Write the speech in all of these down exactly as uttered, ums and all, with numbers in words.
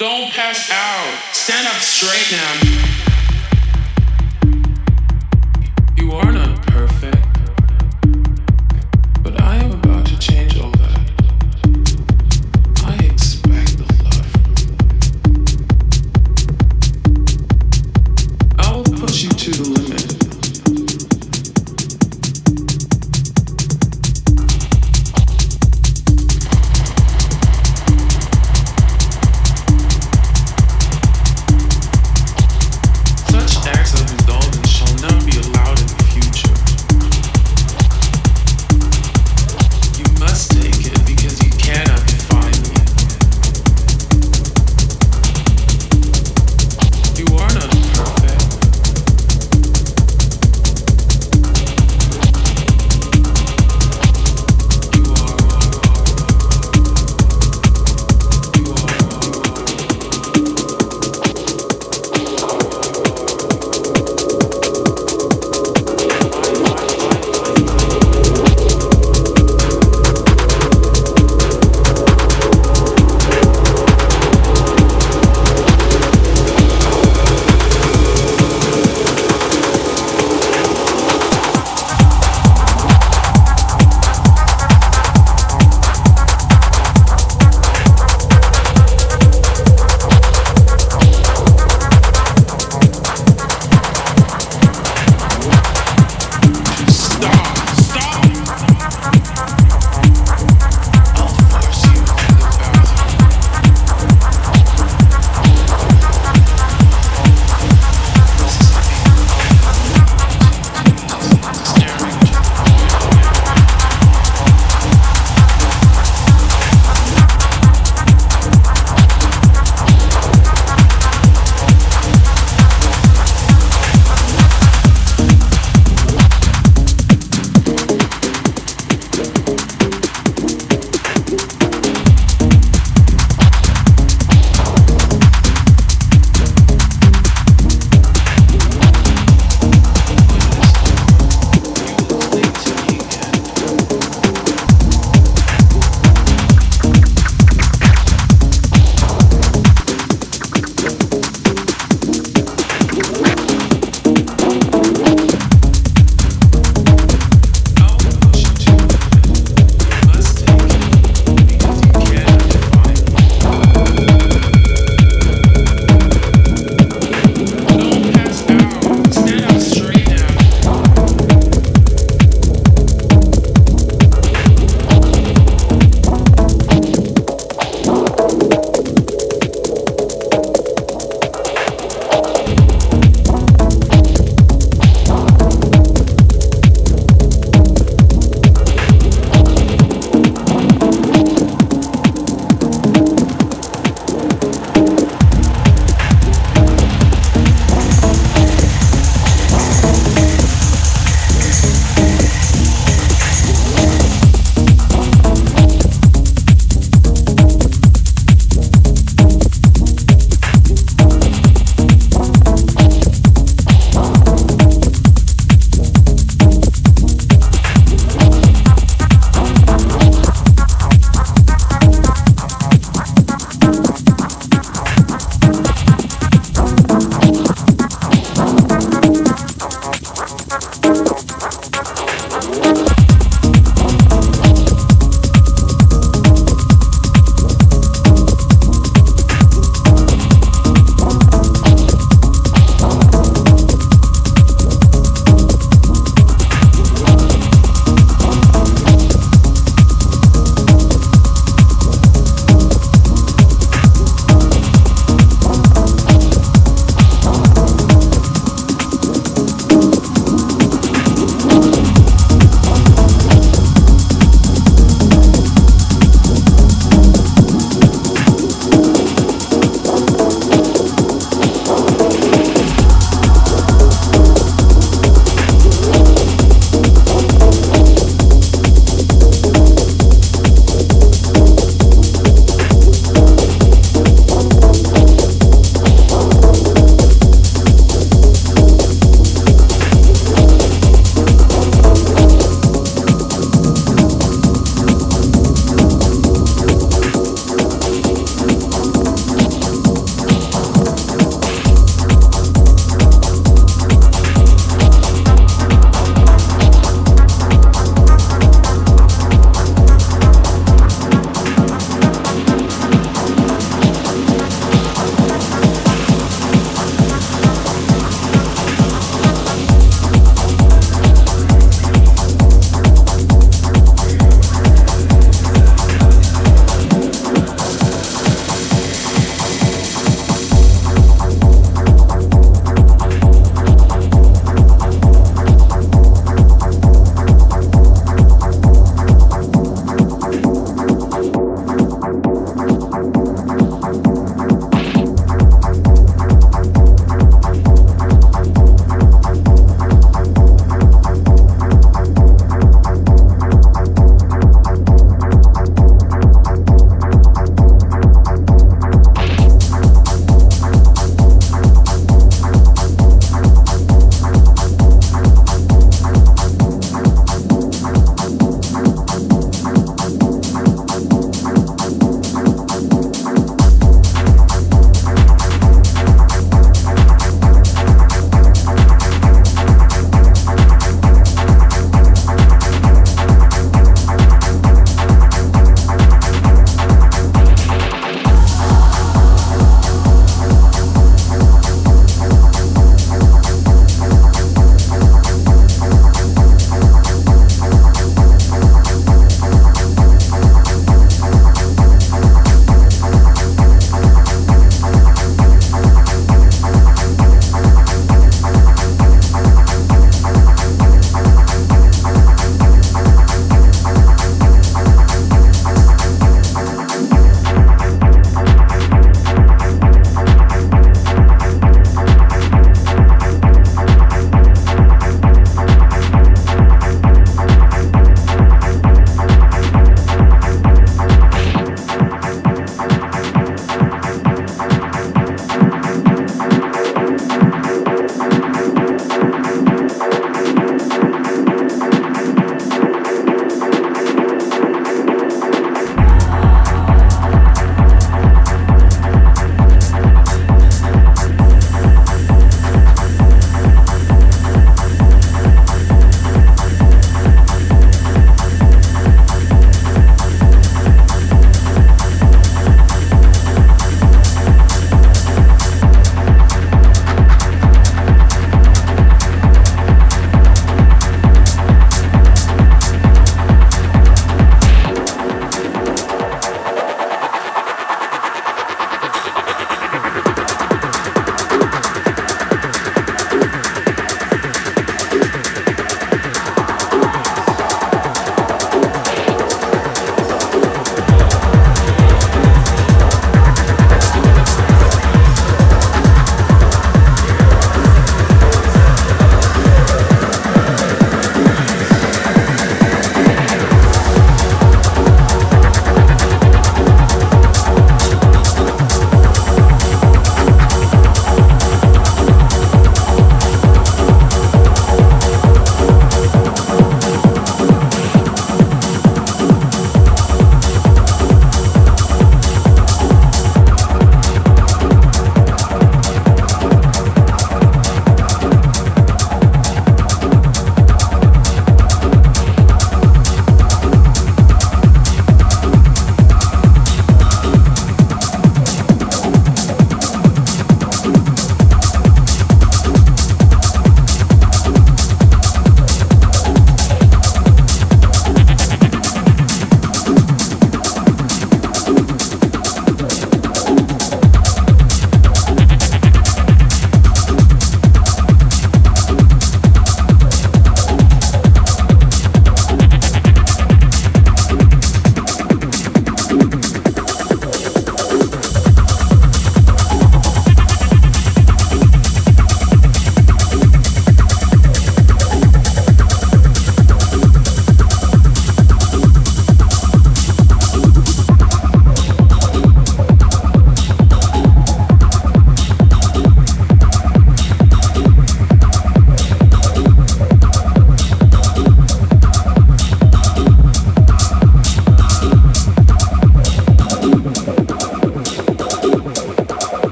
Don't pass out. Stand up straight now. You are not perfect, but I am about to change all that. I expect the love. I will push you to the limit.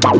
Bow.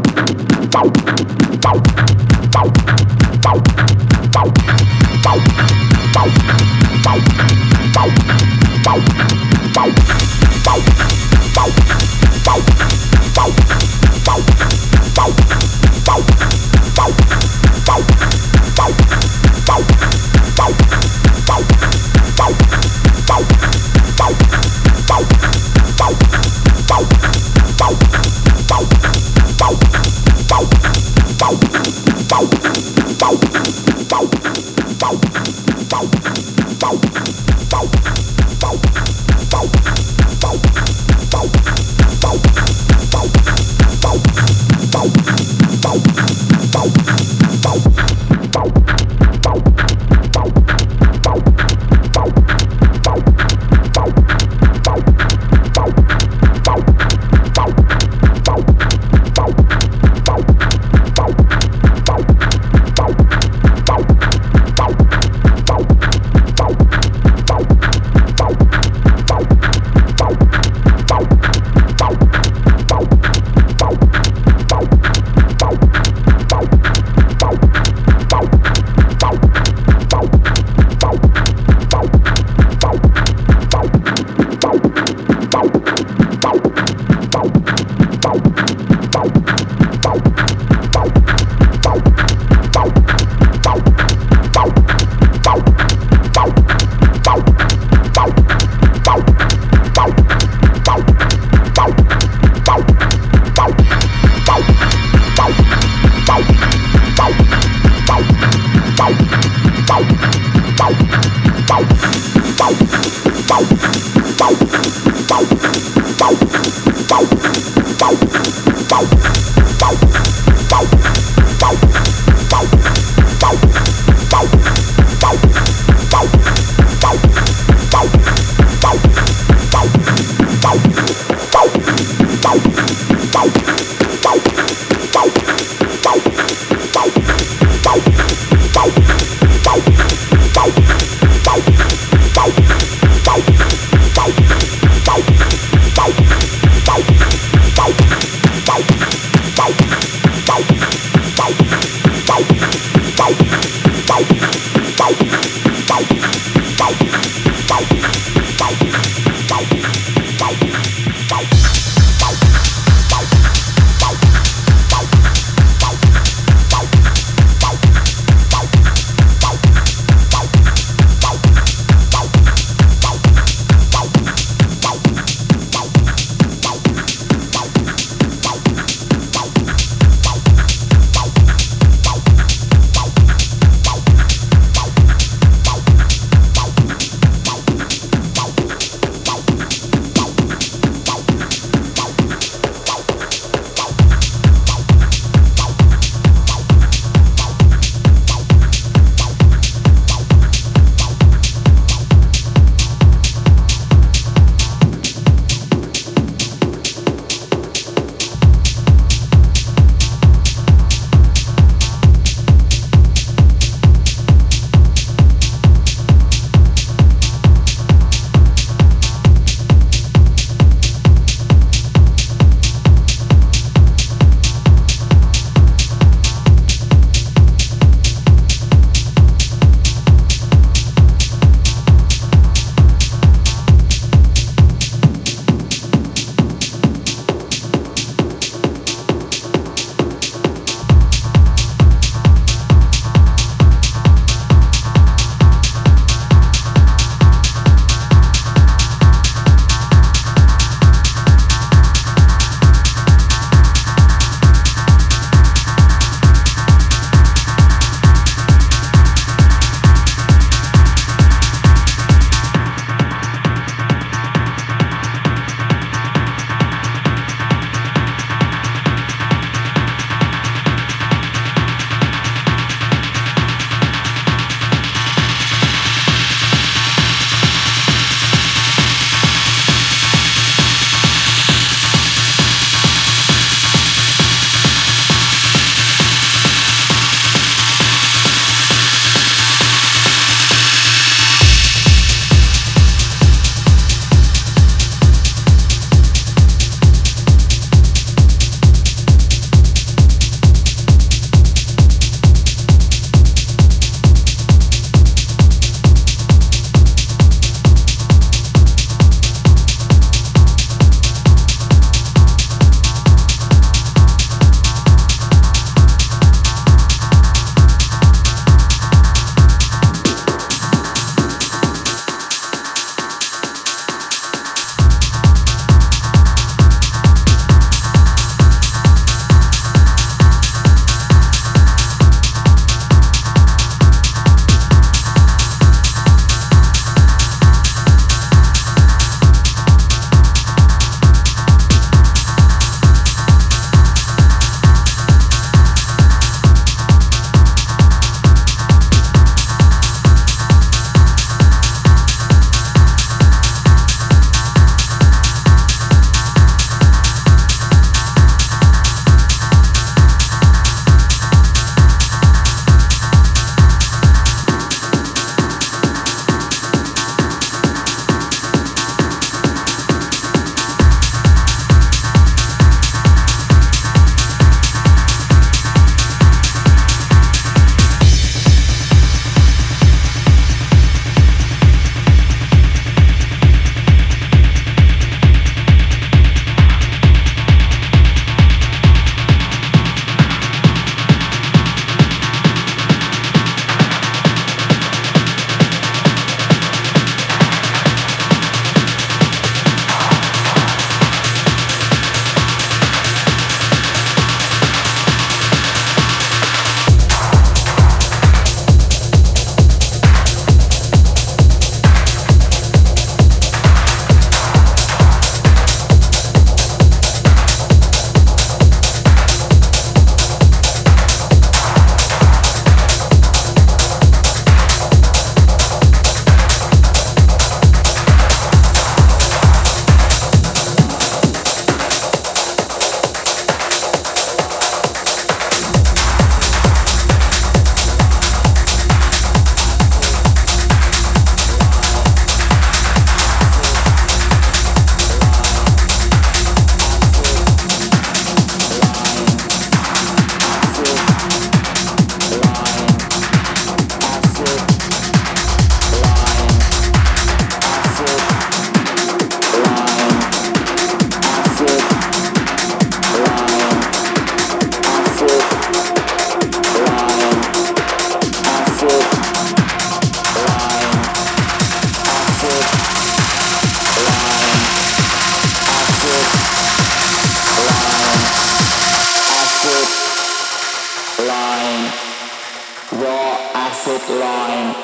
traffic line.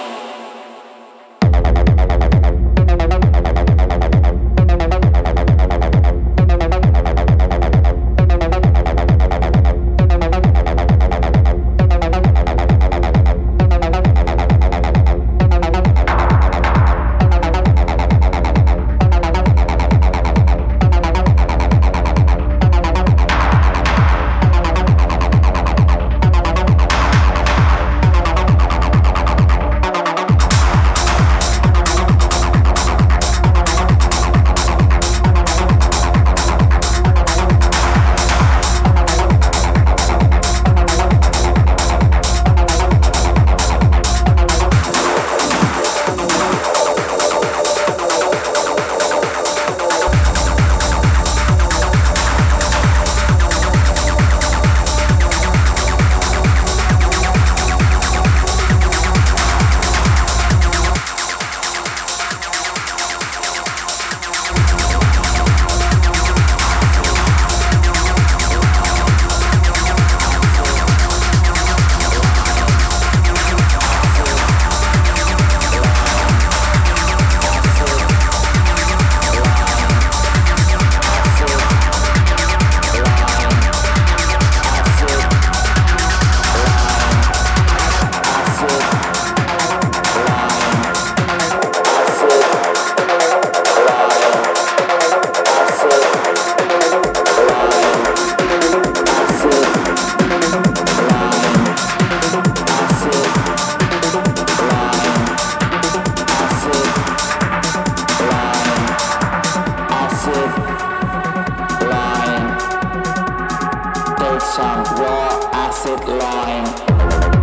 Acid line.